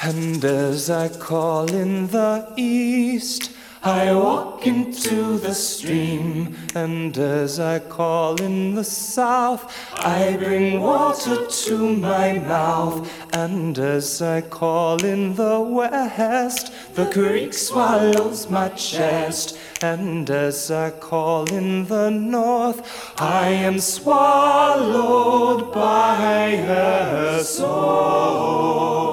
And as I call in the east, I walk into the stream. And as I call in the south, I bring water to my mouth. And as I call in the west, the creek swallows my chest. And as I call in the north, I am swallowed by a soul.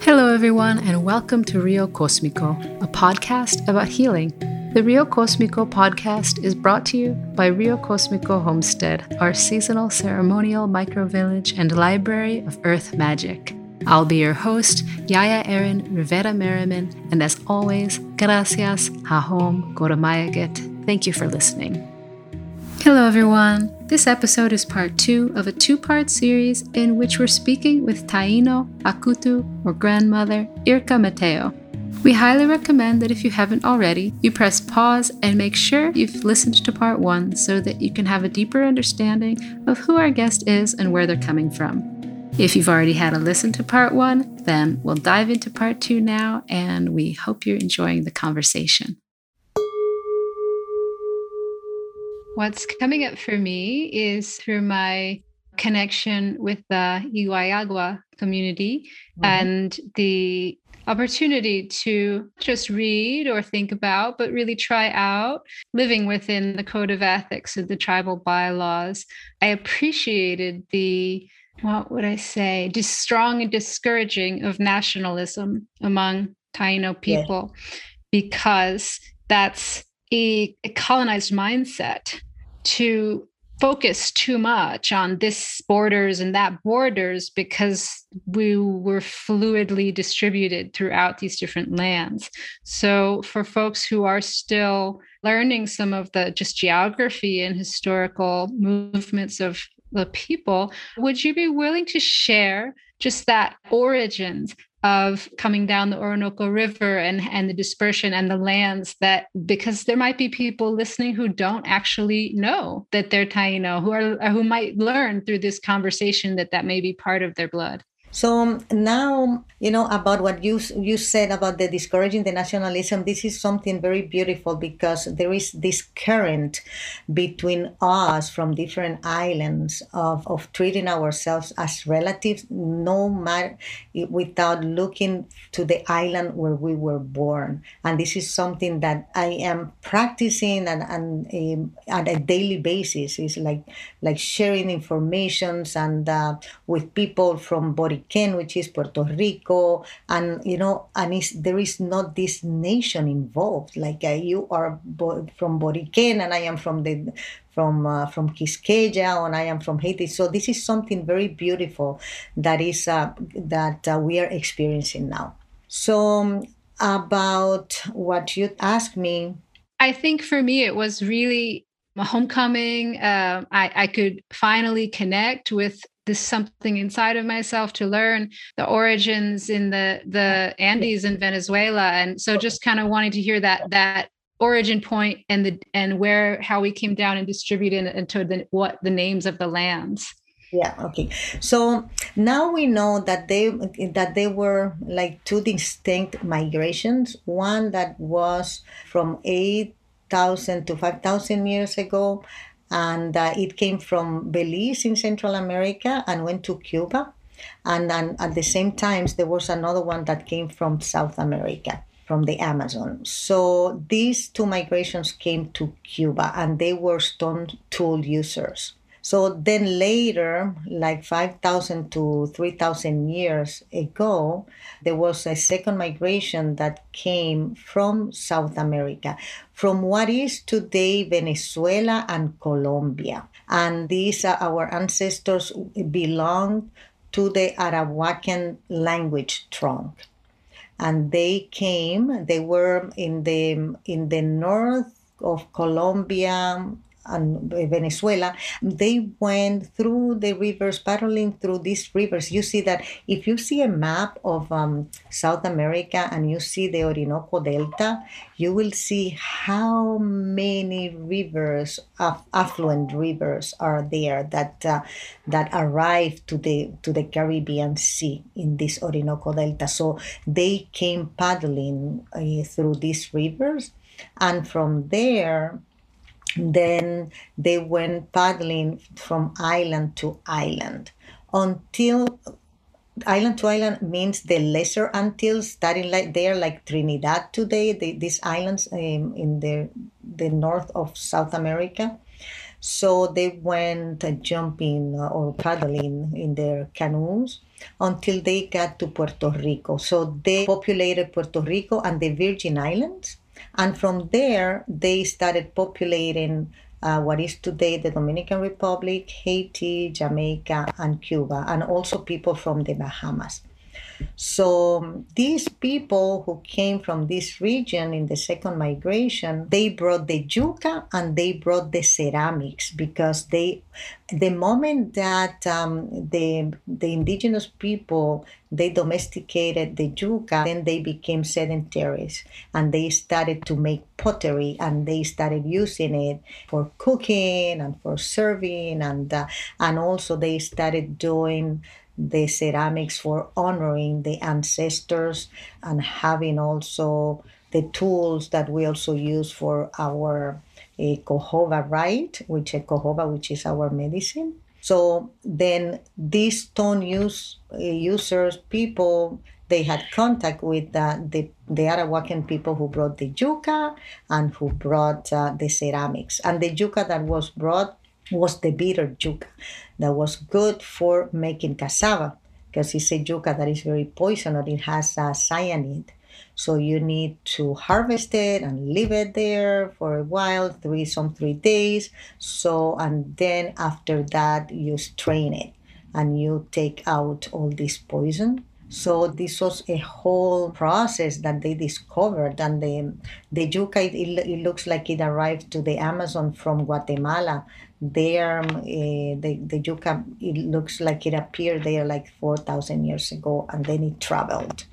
Hello everyone and welcome to Rio Cosmico, a podcast about healing. The Rio Cosmico podcast is brought to you by Rio Cósmico Homestead, our seasonal ceremonial micro-village and library of earth magic. I'll be your host, Yaya Erin Rivera Merriman, and as always, gracias, hahom, goramayaget. Thank you for listening. Hello everyone. This episode is part 2 of a 2-part series in which we're speaking with Taino, Akutu, or grandmother, Irka Mateo. We highly recommend that if you haven't already, you press pause and make sure you've listened to part 1 so that you can have a deeper understanding of who our guest is and where they're coming from. If you've already had a listen to part 1, then we'll dive into part 2 now, and we hope you're enjoying the conversation. What's coming up for me is through my connection with the Iguayagua community and the opportunity to just read or think about, but really try out living within the code of ethics of the tribal bylaws. I appreciated the, what would I say, just strong and discouraging of nationalism among Taino people, because that's a colonized mindset to focus too much on this borders and that borders, because we were fluidly distributed throughout these different lands. So for folks who are still learning some of the just geography and historical movements of the people, would you be willing to share just that origins of coming down the Orinoco River and the dispersion and the lands, that because there might be people listening who don't actually know that they're Taino, who might learn through this conversation that may be part of their blood. So now, you know, about what you said about the discouraging the nationalism, this is something very beautiful, because there is this current between us from different islands of treating ourselves as relatives, no matter, without looking to the island where we were born. And this is something that I am practicing and on a daily basis. It's like sharing informations and with people from Boriken, which is Puerto Rico, and you know, and there is not this nation involved. Like you are from Boriken, and I am from Quisqueya, and I am from Haiti. So this is something very beautiful that is that we are experiencing now. So about what you asked me, I think for me it was really a homecoming. I could finally connect with this something inside of myself to learn the origins in the Andes in Venezuela. And so just kind of wanting to hear that origin point and where, how we came down and distributed into what the names of the lands. Yeah. Okay. So now we know that they were like 2 distinct migrations. One that was from 8,000 to 5,000 years ago. And it came from Belize in Central America and went to Cuba. And then at the same time, there was another one that came from South America, from the Amazon. So these 2 migrations came to Cuba, and they were stone tool users. So then later, like 5,000 to 3,000 years ago, there was a second migration that came from South America, from what is today Venezuela and Colombia. And these are our ancestors belonged to the Arawakan language trunk. And they were in the north of Colombia, and Venezuela, they went through the rivers, paddling through these rivers. You see that if you see a map of South America and you see the Orinoco Delta, you will see how many rivers, affluent rivers, are there that that arrive to the Caribbean Sea in this Orinoco Delta. So they came paddling through these rivers, and from there, then they went paddling from island until island to island means the Lesser Antilles, starting like they are like Trinidad today, these islands in the north of South America. So they went jumping or paddling in their canoes until they got to Puerto Rico. So they populated Puerto Rico and the Virgin Islands. And from there, they started populating what is today the Dominican Republic, Haiti, Jamaica, and Cuba, and also people from the Bahamas. So these people who came from this region in the second migration, they brought the yuca and they brought the ceramics, because the moment that the indigenous people, they domesticated the yuca, then they became sedentaries and they started to make pottery, and they started using it for cooking and for serving, and also they started doing the ceramics for honoring the ancestors and having also the tools that we also use for our cohova rite, which is cohova, which is our medicine. So then these stone users, people, they had contact with the Arawakan people who brought the yuca and who brought the ceramics. And the yuca that was brought was the bitter yuca that was good for making cassava, because it's a yuca that is very poisonous. It has cyanide. So you need to harvest it and leave it there for a while, some three days. So, and then after that, you strain it and you take out all this poison. So this was a whole process that they discovered, and the yuca, it looks like it arrived to the Amazon from Guatemala. There, the yuca, it looks like it appeared there like 4,000 years ago, and then it traveled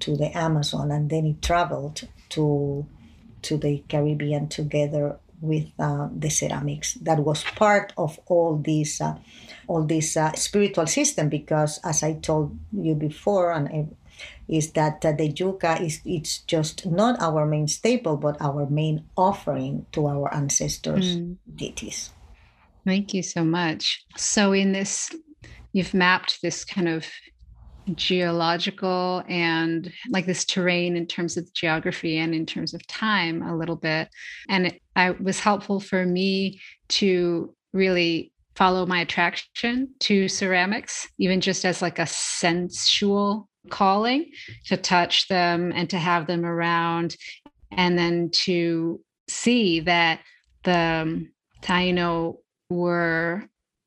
to the Amazon, and then it traveled to the Caribbean together with the ceramics that was part of all this spiritual system, because as I told you before, is that the yuca it's just not our main staple, but our main offering to our ancestors' deities. Thank you so much. So in this, you've mapped this kind of geological and like this terrain in terms of geography and in terms of time a little bit. And it was helpful for me to really follow my attraction to ceramics, even just as like a sensual calling, to touch them and to have them around, and then to see that the Taino were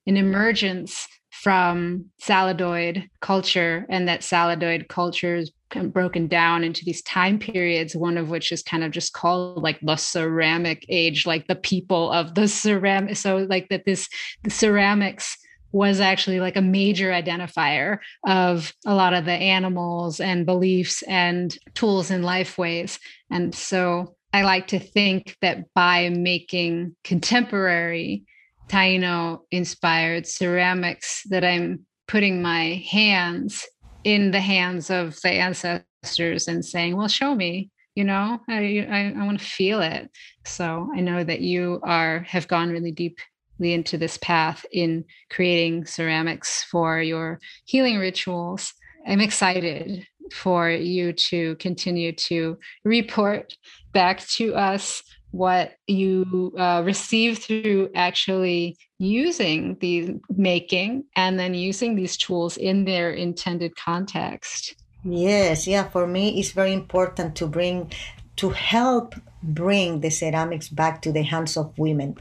an emergence from Saladoid culture, and that Saladoid culture is broken down into these time periods, one of which is kind of just called like the ceramic age, like the people of the ceramic. So like that the ceramics was actually like a major identifier of a lot of the animals and beliefs and tools in life ways. And so I like to think that by making contemporary Taino-inspired ceramics, that I'm putting my hands in the hands of the ancestors and saying, well, show me, you know, I want to feel it. So I know that you have gone really deeply into this path in creating ceramics for your healing rituals. I'm excited for you to continue to report back to us what you receive through actually using making and then using these tools in their intended context. Yes, yeah, for me it's very important to help bring the ceramics back to the hands of women,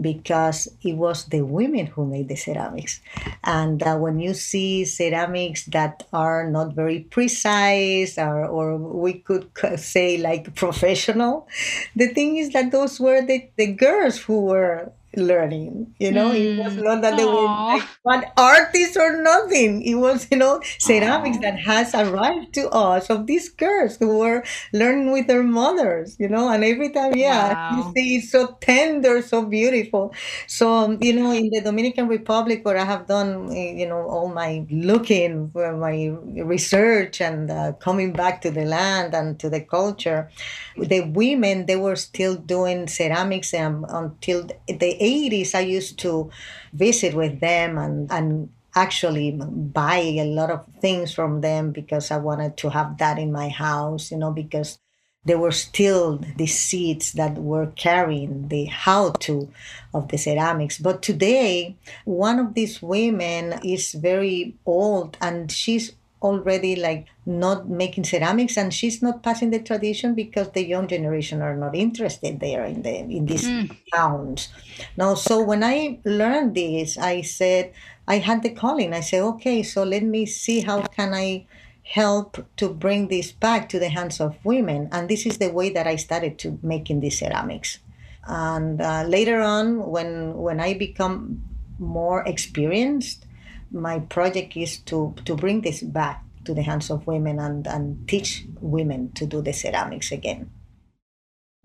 because it was the women who made the ceramics. And when you see ceramics that are not very precise or we could say like professional, the thing is that those were the girls who were learning, you know. It was not that they were like, one artist or nothing. It was, you know, ceramics that has arrived to us of these girls who were learning with their mothers, you know. And every time, you see, it's so tender, so beautiful. So you know, in the Dominican Republic, where I have done, you know, all my looking, for my research, and coming back to the land and to the culture, the women, they were still doing ceramics until the 80s. I used to visit with them and actually buy a lot of things from them, because I wanted to have that in my house, you know, because there were still the seeds that were carrying the how-to of the ceramics. But today, one of these women is very old, and she's already like not making ceramics, and she's not passing the tradition because the young generation are not interested there in these towns. Now, so when I learned this, I said, I had the calling. I said, okay, so let me see how can I help to bring this back to the hands of women. And this is the way that I started to making these ceramics. And later on, when I become more experienced, my project is to bring this back to the hands of women and teach women to do the ceramics again.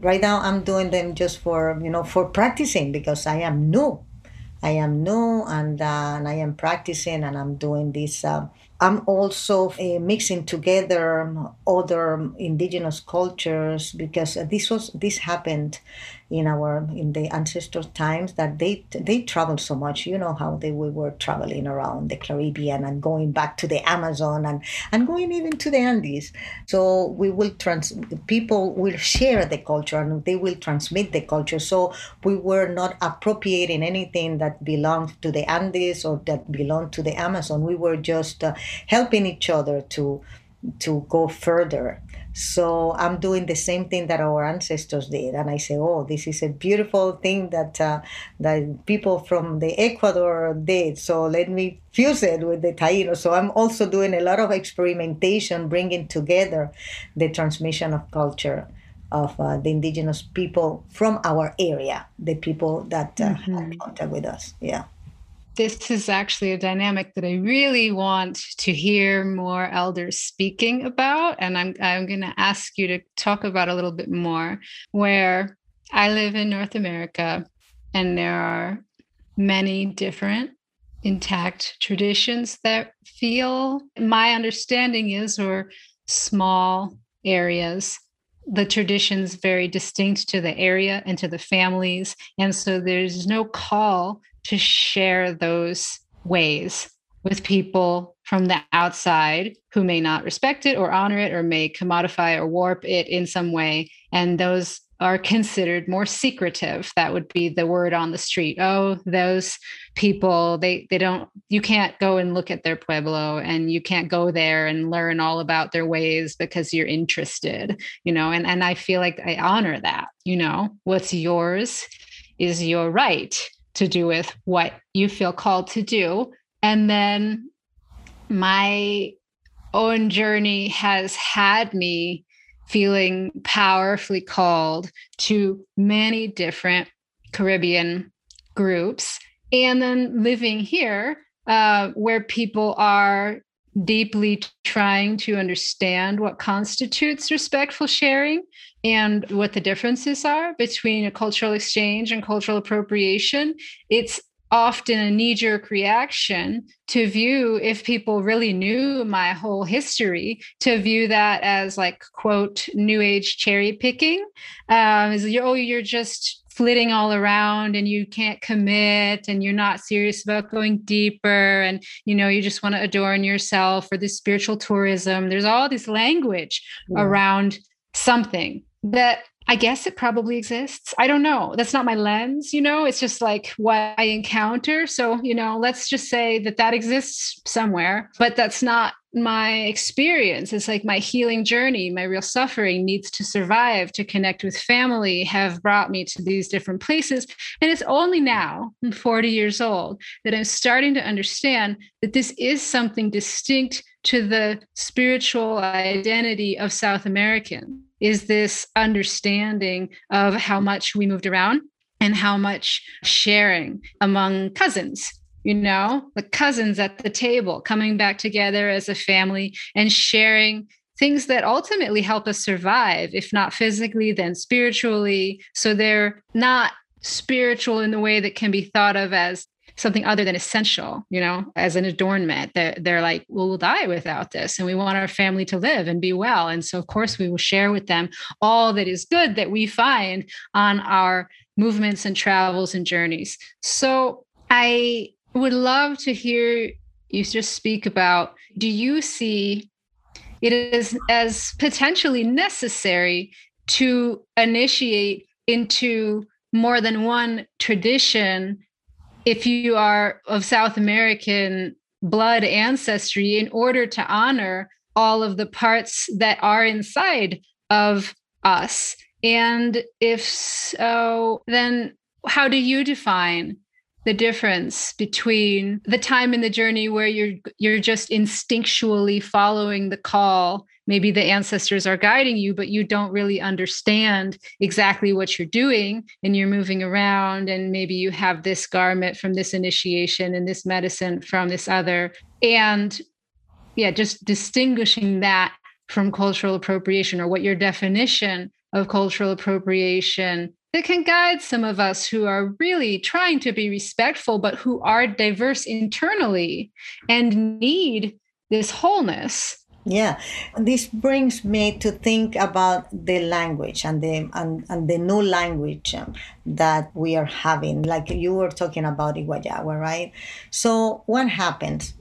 Right now I'm doing them just for, you know, for practicing, because I am new. I am new, and I am practicing, and I'm doing this. I'm also mixing together other indigenous cultures, because this happened in the ancestral times, that they traveled so much. You know how we were traveling around the Caribbean and going back to the Amazon and going even to the Andes. So people will share the culture, and they will transmit the culture. So we were not appropriating anything that belonged to the Andes or that belonged to the Amazon. We were just helping each other to go further. So I'm doing the same thing that our ancestors did. And I say, oh, this is a beautiful thing that people from the Ecuador did. So let me fuse it with the Taino. So I'm also doing a lot of experimentation, bringing together the transmission of culture of the indigenous people from our area, the people that had contact with us. Yeah. This is actually a dynamic that I really want to hear more elders speaking about. And I'm going to ask you to talk about a little bit more, where I live in North America, and there are many different intact traditions that feel, my understanding is, or small areas, the traditions very distinct to the area and to the families. And so there's no call to share those ways with people from the outside who may not respect it or honor it or may commodify or warp it in some way. And those are considered more secretive. That would be the word on the street. Oh, those people, you can't go and look at their pueblo, and you can't go there and learn all about their ways because you're interested, you know, and I feel like I honor that, you know, what's yours is your right to do with what you feel called to do. And then my own journey has had me feeling powerfully called to many different Caribbean groups. And then living here, where people are deeply trying to understand what constitutes respectful sharing and what the differences are between a cultural exchange and cultural appropriation, it's often a knee-jerk reaction to view, if people really knew my whole history, to view that as like, quote, new age cherry picking. You're just flitting all around, and you can't commit, and you're not serious about going deeper. And, you know, you just want to adorn yourself, or this spiritual tourism. There's all this language around something that I guess it probably exists. I don't know. That's not my lens, you know, it's just like what I encounter. So, you know, let's just say that exists somewhere, but that's not my experience. It's like my healing journey, my real suffering needs to survive, to connect with family, have brought me to these different places. And it's only now, I'm 40 years old, that I'm starting to understand that this is something distinct to the spiritual identity of South Americans, is this understanding of how much we moved around, and how much sharing among cousins, you know, the cousins at the table, coming back together as a family and sharing things that ultimately help us survive, if not physically, then spiritually. So they're not spiritual in the way that can be thought of as something other than essential, you know, as an adornment. They're like, well, we'll die without this, and we want our family to live and be well. And so, of course, we will share with them all that is good that we find on our movements and travels and journeys. So I would love to hear you just speak about, do you see it is as potentially necessary to initiate into more than one tradition if you are of South American blood ancestry, in order to honor all of the parts that are inside of us? And if so, then how do you define the difference between the time in the journey where you're just instinctually following the call? Maybe the ancestors are guiding you, but you don't really understand exactly what you're doing, and you're moving around, and maybe you have this garment from this initiation and this medicine from this other. And yeah, just distinguishing that from cultural appropriation, or what your definition of cultural appropriation that can guide some of us who are really trying to be respectful, but who are diverse internally and need this wholeness. Yeah, this brings me to think about the language and the new language that we are having. Like you were talking about Iguayagua, right? So what happens?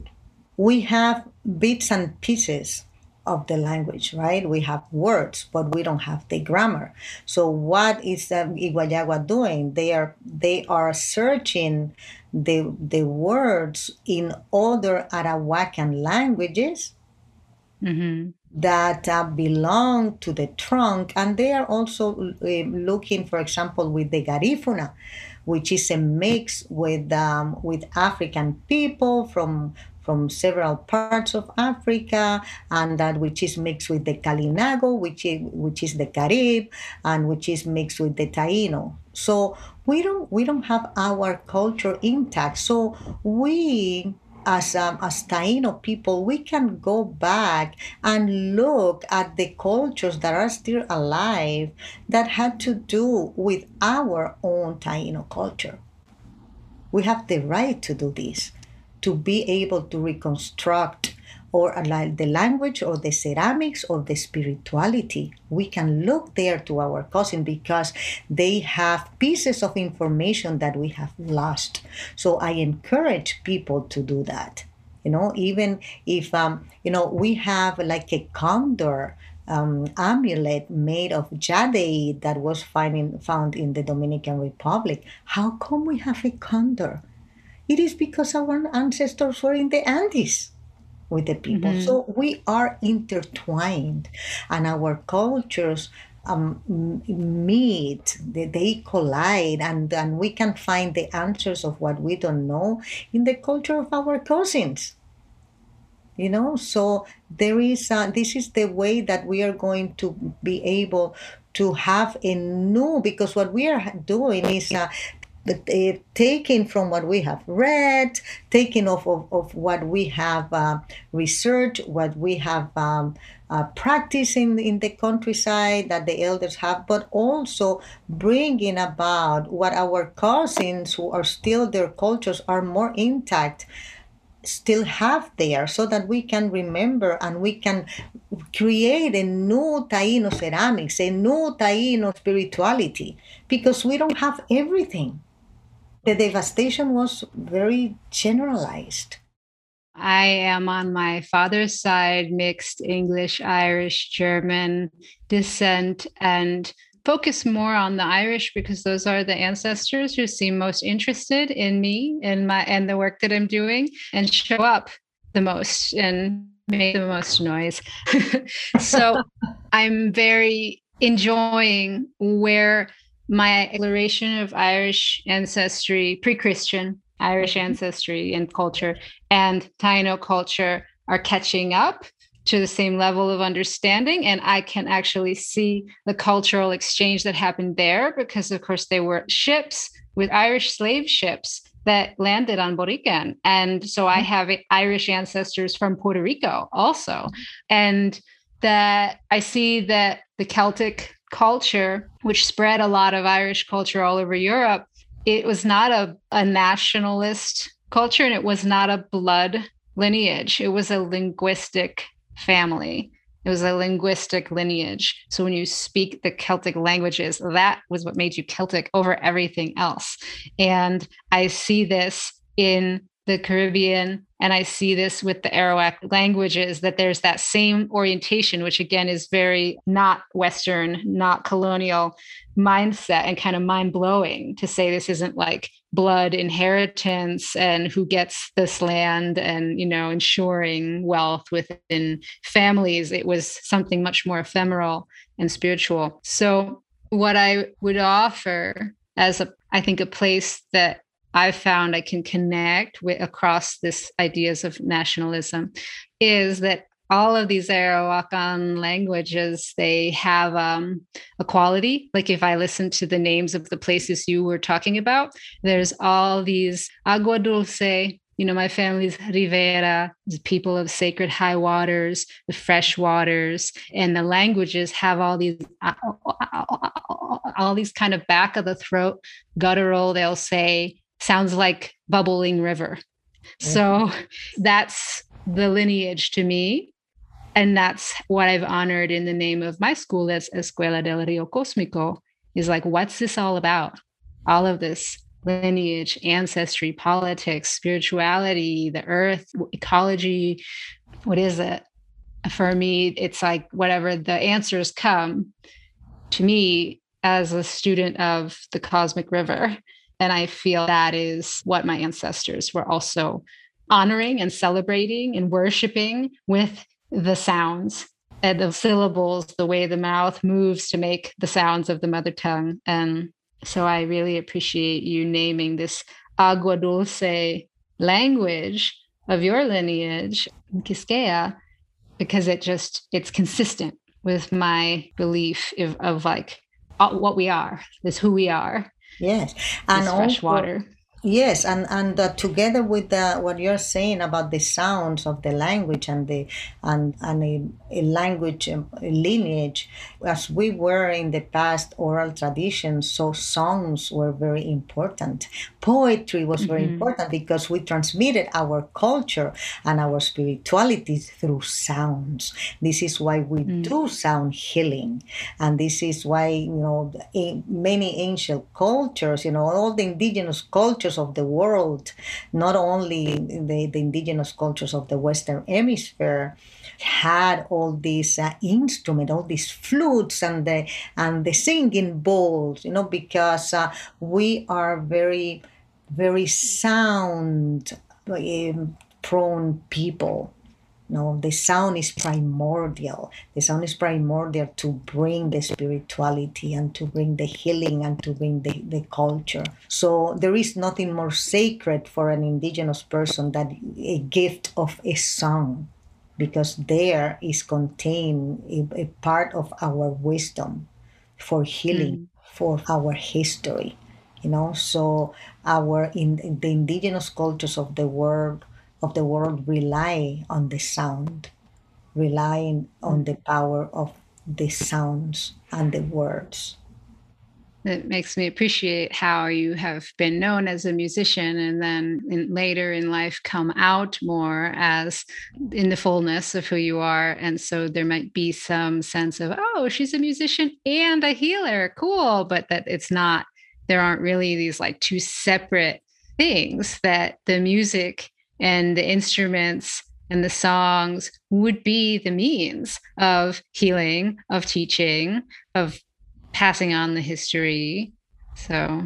We have bits and pieces of the language, right? We have words, but we don't have the grammar. So what is Iguayagua doing? They are searching the words in other Arawakan languages. Mm-hmm. That belong to the trunk, and they are also looking, for example, with the Garifuna, which is a mix with African people from several parts of Africa, and that which is mixed with the Kalinago, which is the Carib, and which is mixed with the Taino. So we don't have our culture intact. So we, as Taino people, we can go back and look at the cultures that are still alive that had to do with our own Taino culture. We have the right to do this, to be able to reconstruct or the language or the ceramics or the spirituality. We can look there to our cousin because they have pieces of information that we have lost. So I encourage people to do that. You know, even if, we have like a condor amulet made of jadeite that was found in the Dominican Republic. How come we have a condor? It is because our ancestors were in the Andes with the people. Mm-hmm. So we are intertwined, and our cultures meet, they collide, and we can find the answers of what we don't know in the culture of our cousins. You know, so there is this is the way that we are going to be able to have a new, because what we are doing is taking from what we have read, taking off of what we have researched, what we have practiced in the countryside that the elders have, but also bringing about what our cousins, who are still, their cultures are more intact, still have there, so that we can remember and we can create a new Taino ceramics, a new Taino spirituality, because we don't have everything. The devastation was very generalized. I am, on my father's side, mixed English, Irish, German descent, and focus more on the Irish because those are the ancestors who seem most interested in me and the work that I'm doing, and show up the most and make the most noise. So I'm very enjoying where my exploration of Irish ancestry, pre-Christian Irish ancestry and culture, and Taino culture are catching up. to the same level of understanding. And I can actually see the cultural exchange that happened there because, of course, there were ships with Irish slave ships that landed on Boriken. And so I have Irish ancestors from Puerto Rico also. And that I see that the Celtic culture, which spread a lot of Irish culture all over Europe, it was not a nationalist culture, and it was not a blood lineage. It was a linguistic family. It was a linguistic lineage. So when you speak the Celtic languages, that was what made you Celtic over everything else. And I see this in the Caribbean, and I see this with the Arawak languages, that there's that same orientation, which again is very not Western, not colonial mindset, and kind of mind-blowing to say this isn't like blood inheritance and who gets this land and, you know, ensuring wealth within families. It was something much more ephemeral and spiritual. So what I would offer as I think a place that I've found I can connect with across this ideas of nationalism is that all of these Arawakan languages, they have a quality. Like if I listen to the names of the places you were talking about, there's all these Agua Dulce, you know, my family's Rivera, the people of sacred high waters, the fresh waters, and the languages have all these kind of back of the throat, guttural, they'll say, sounds like bubbling river. So that's the lineage to me. And that's what I've honored in the name of my school, that's Escuela del Rio Cosmico, is like, what's this all about? All of this lineage, ancestry, politics, spirituality, the earth, ecology. What is it? For me, it's like whatever the answers come to me as a student of the cosmic river. And I feel that is what my ancestors were also honoring and celebrating and worshiping with the sounds and the syllables, the way the mouth moves to make the sounds of the mother tongue. And so I really appreciate you naming this Agua Dulce language of your lineage, Quisqueya, because it's consistent with my belief of like what we are, is who we are. Yes, and fresh water. Yes, and together with what you're saying about the sounds of the language and a language lineage, as we were in the past oral traditions, so songs were very important. Poetry was very important because we transmitted our culture and our spirituality through sounds. This is why we do sound healing, and this is why, you know, in many ancient cultures, you know, all the indigenous cultures of the world, not only the indigenous cultures of the Western Hemisphere, had all these instruments, all these flutes and the singing bowls, you know, because we are very, very sound prone people. No, the sound is primordial. The sound is primordial to bring the spirituality and to bring the healing and to bring the culture. So there is nothing more sacred for an indigenous person than a gift of a song, because there is contained a part of our wisdom for healing, for our history. You know, so the indigenous cultures of the world rely on the sound, relying on the power of the sounds and the words. It makes me appreciate how you have been known as a musician and then later in life come out more as in the fullness of who you are. And so there might be some sense of, oh, she's a musician and a healer. Cool. But that it's not, there aren't really these like two separate things, that the music and the instruments and the songs would be the means of healing, of teaching, of passing on the history. So,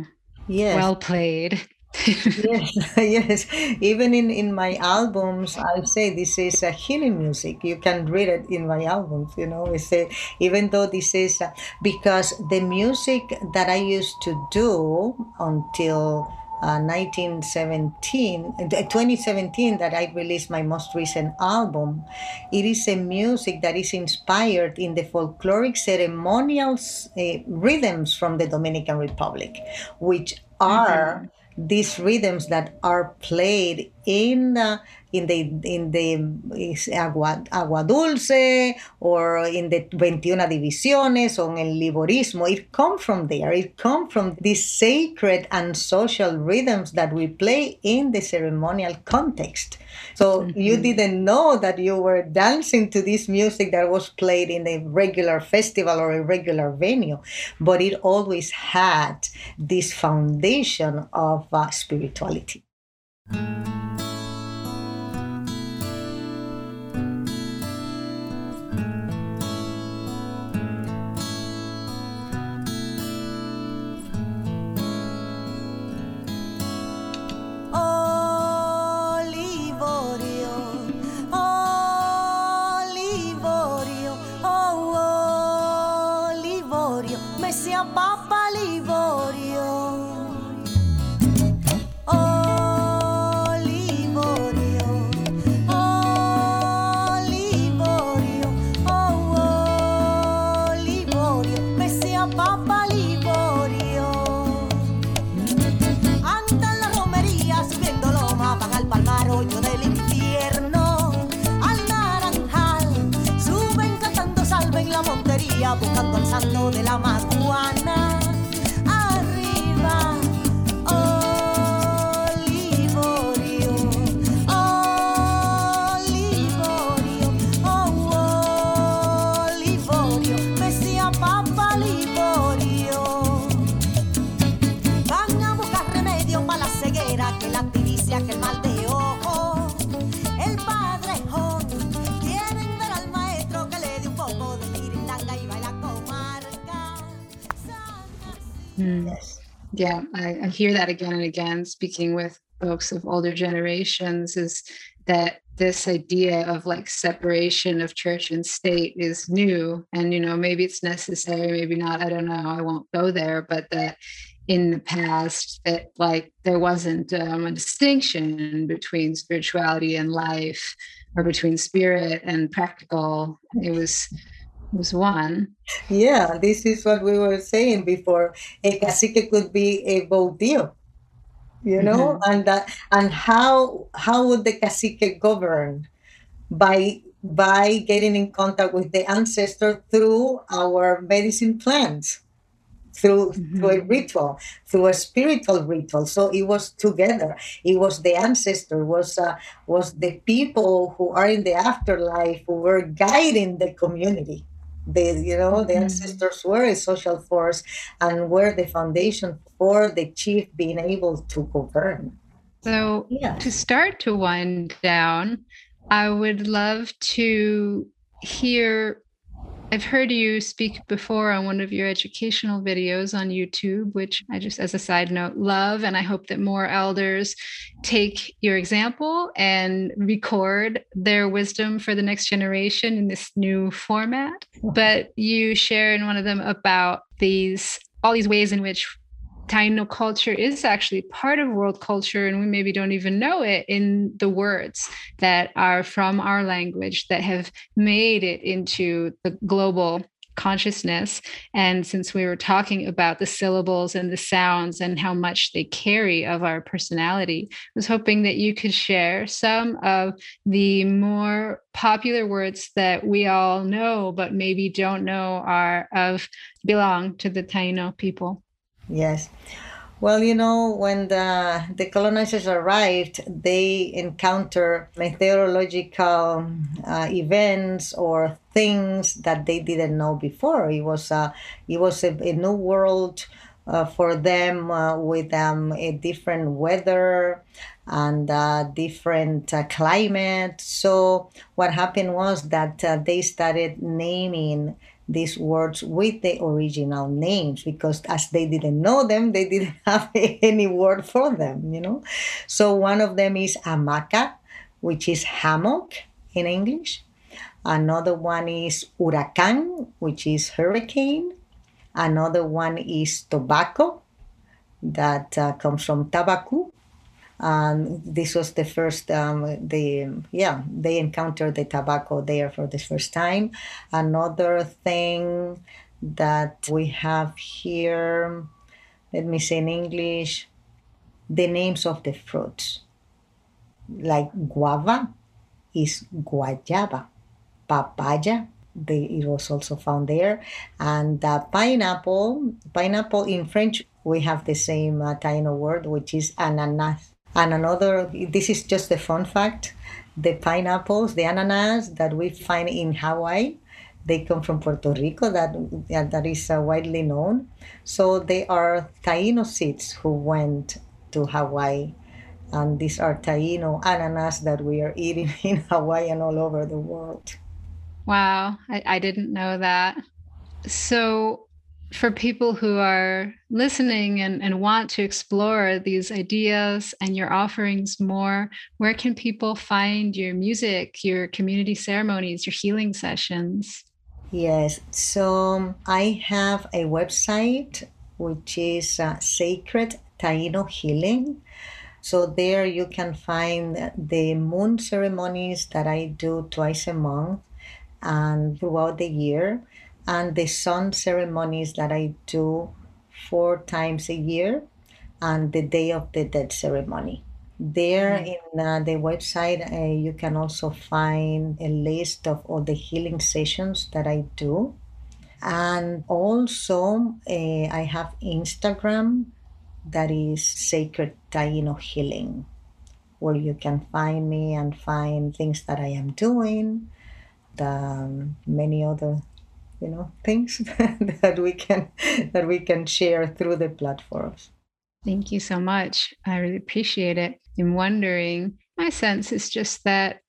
yes. Well played. yes. Even in my albums, I say this is a healing music. You can read it in my albums, you know. I say, even though this is, because the music that I used to do until 2017 that I released my most recent album. It is a music that is inspired in the folkloric ceremonial rhythms from the Dominican Republic, which are these rhythms that are played in the Agua Dulce or in the 21 Divisiones or El Liborismo. It comes from there. It comes from these sacred and social rhythms that we play in the ceremonial context. So you didn't know that you were dancing to this music that was played in a regular festival or a regular venue, but it always had this foundation of spirituality. Buscando el santo de la macuana. Arriba, Olivorio, Olivorio, oh, Olivorio, decía papá Liborio. Van a buscar remedio para la ceguera, que la tiricia, que el mal de ojo. El padre Jón, quieren ver al maestro que le dé un poco de. Yes. Yeah, I hear that again and again, speaking with folks of older generations, is that this idea of like separation of church and state is new. And, you know, maybe it's necessary, maybe not. I don't know. I won't go there. But that in the past, that like there wasn't a distinction between spirituality and life or between spirit and practical. It was one. Yeah, this is what we were saying before. A cacique could be a baudillo, you know, and how would the cacique govern? By getting in contact with the ancestor through our medicine plants, through a ritual, through a spiritual ritual. So it was together. It was the ancestor, was the people who are in the afterlife who were guiding the community. The ancestors were a social force and were the foundation for the chief being able to govern. So to start to wind down, I would love to hear, I've heard you speak before on one of your educational videos on YouTube, which I just, as a side note, love. And I hope that more elders take your example and record their wisdom for the next generation in this new format. But you share in one of them about all these ways in which Taino culture is actually part of world culture, and we maybe don't even know it, in the words that are from our language that have made it into the global consciousness. And since we were talking about the syllables and the sounds and how much they carry of our personality, I was hoping that you could share some of the more popular words that we all know, but maybe don't know belong to the Taino people. Yes. Well, you know, when the colonizers arrived, they encountered meteorological events or things that they didn't know before. It was a new world for them with a different weather and different climate. So what happened was that they started naming these words with the original names, because as they didn't know them, they didn't have any word for them, you know. So one of them is hamaca, which is hammock in English. Another one is huracán, which is hurricane. Another one is tabaco, that comes from tabaco. And this was the first, they encountered the tobacco there for the first time. Another thing that we have here, let me say in English, the names of the fruits. Like guava is guayaba, papaya, it was also found there. And pineapple in French, we have the same Taino word, which is ananas. And another, this is just a fun fact, the pineapples, the ananas that we find in Hawaii, they come from Puerto Rico, that is widely known. So they are Taino seeds who went to Hawaii. And these are Taino ananas that we are eating in Hawaii and all over the world. Wow, I didn't know that. So for people who are listening and want to explore these ideas and your offerings more, where can people find your music, your community ceremonies, your healing sessions? Yes, so I have a website, which is Sacred Taino Healing. So there you can find the moon ceremonies that I do twice a month and throughout the year, and the sun ceremonies that I do 4 times a year, and the Day of the Dead ceremony. There in the website, you can also find a list of all the healing sessions that I do. And also, I have Instagram, that is Sacred Taino Healing, where you can find me and find things that I am doing, many other things that we can share through the platforms. Thank you so much. I really appreciate it. I'm wondering, my sense is just that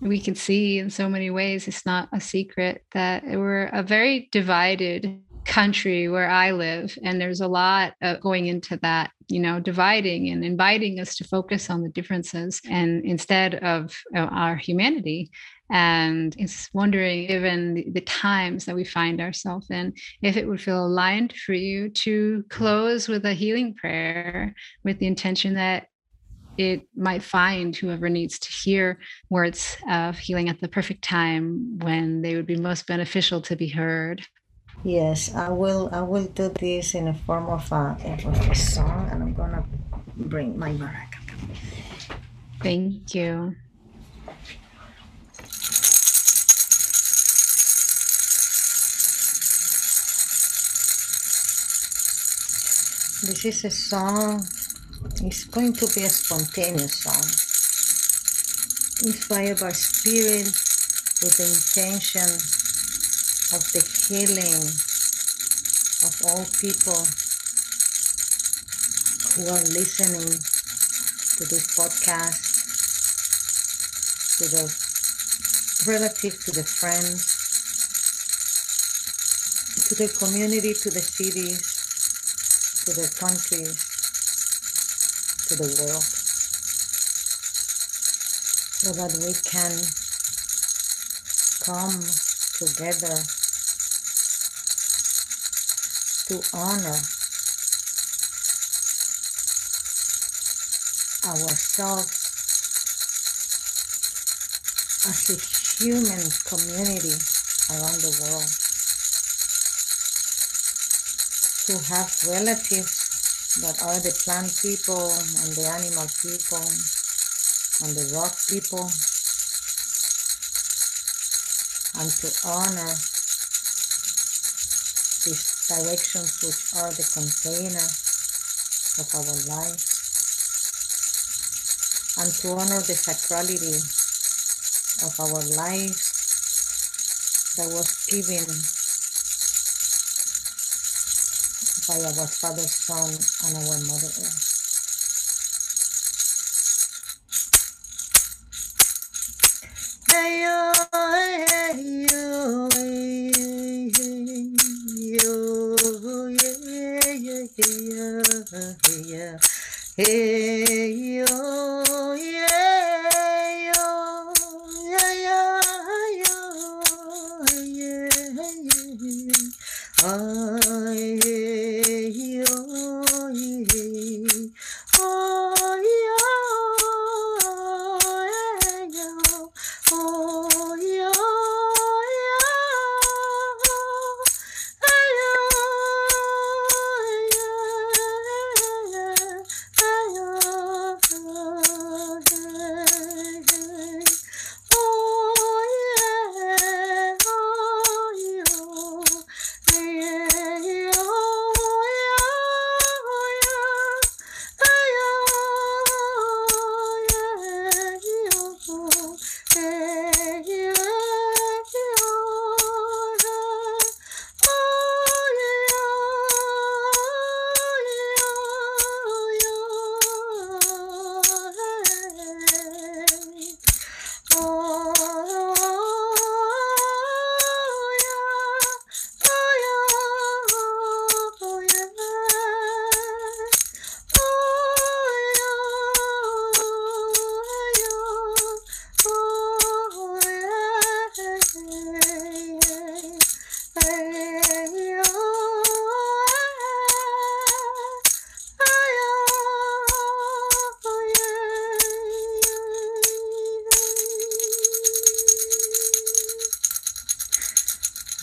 we can see in so many ways, it's not a secret that we're a very divided country where I live. And there's a lot of going into that, dividing and inviting us to focus on the differences and instead of our humanity. And it's wondering, given the times that we find ourselves in, if it would feel aligned for you to close with a healing prayer with the intention that it might find whoever needs to hear words of healing at the perfect time when they would be most beneficial to be heard. Yes, I will do this in the form of a song, and I'm going to bring my maraca. Thank you. This is a song, it's going to be a spontaneous song, inspired by spirit with the intention of the healing of all people who are listening to this podcast, to the relative, to the friends, to the community, to the cities, to the country, to the world, so that we can come together to honor ourselves as a human community around the world, who have relatives that are the plant people and the animal people and the rock people, and to honor these directions which are the container of our life, and to honor the sacrality of our lives that was given by our Father, Son, and our Mother Earth. Hey, oh, hey, oh, hey, oh, yeah, yeah, yeah, yeah, hey, oh, yeah, oh, yeah, yeah, oh, yeah, yeah, oh, yeah.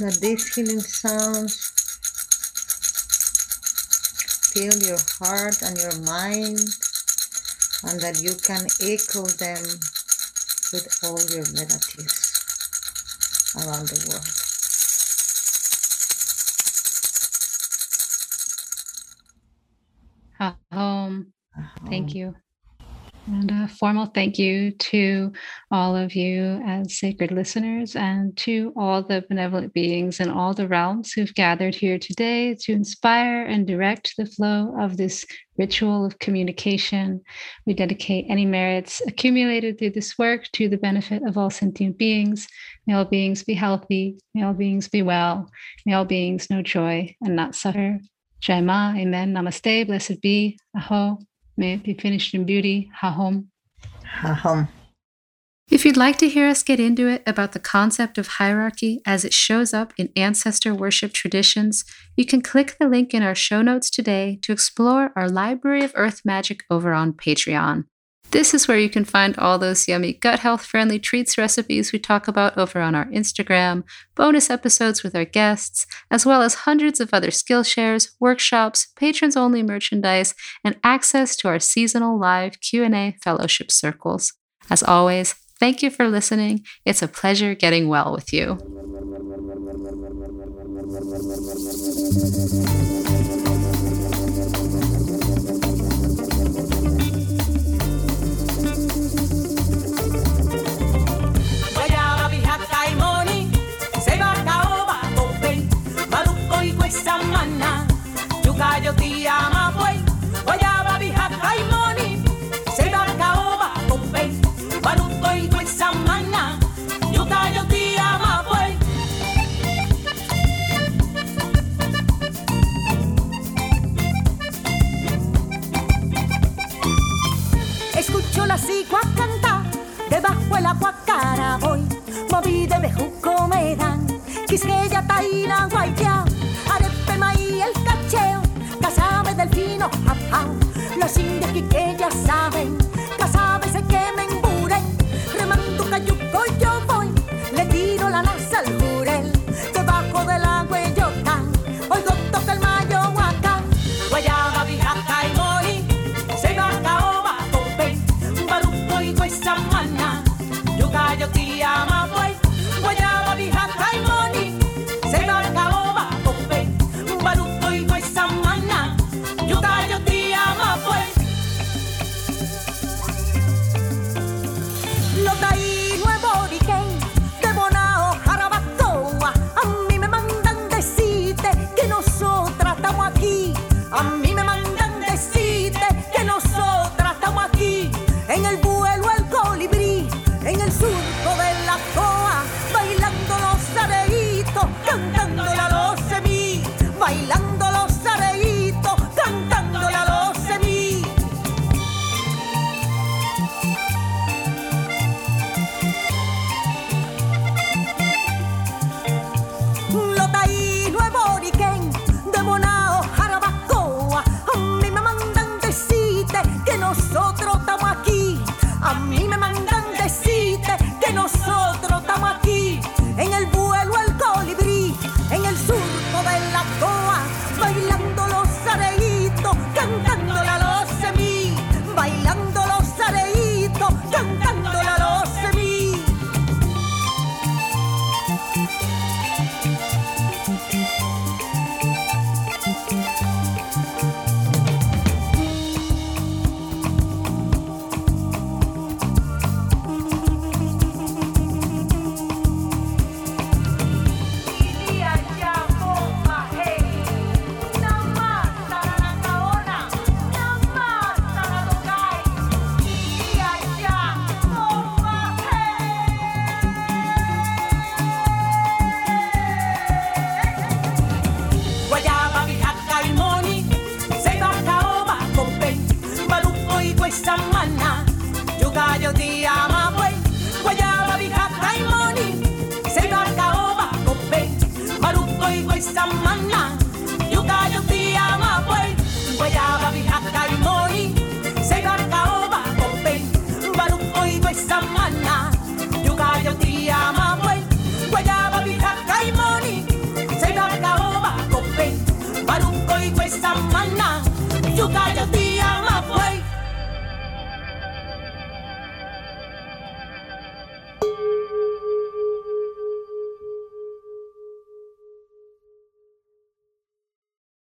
at these healing sounds, feel your heart and your mind, and that you can echo them with all your relatives around the world. Thank you. And a formal thank you to all of you as sacred listeners and to all the benevolent beings in all the realms who've gathered here today to inspire and direct the flow of this ritual of communication. We dedicate any merits accumulated through this work to the benefit of all sentient beings. May all beings be healthy. May all beings be well. May all beings know joy and not suffer. Jai Ma, Amen, Namaste, Blessed be, Aho. May it be finished in beauty. Ha-hom. Ha-hom. If you'd like to hear us get into it about the concept of hierarchy as it shows up in ancestor worship traditions, you can click the link in our show notes today to explore our Library of Earth Magic over on Patreon. This is where you can find all those yummy gut health-friendly treats recipes we talk about over on our Instagram, bonus episodes with our guests, as well as hundreds of other skill shares, workshops, patrons-only merchandise, and access to our seasonal live Q&A fellowship circles. As always, thank you for listening. It's a pleasure getting well with you. Esta mana, yucayo te ama boy, guayaba bijaca y moni, se va caoba con pez, baruto y cuesta mana, yucayo te ama boy. Escucho la cigua cantar, debajo el agua cara voy, moví de bejuco me dan, Quisqueya, Taino, Guayaba. Y el cacheo, casabe delfino, ajá. Los indios Quisqueya saben, casabe se quemen buren. Remando cayuco yo voy, le tiro la nasa al jurel. Debajo del agua yo can, oigo toca el mayo acá. Guayaba, bijaca y moni, se va caoba, tope. Baruco y cuesta mana, yo callo tía ma voy. Guayaba, bijaca y moni, se va caoba, tope. Baruto y cuesta mana, yo callo te ama pues. Los Taino de Boriken, de Bonao, Arawakan, a mí me mandan decirte que nosotras estamos aquí. A mí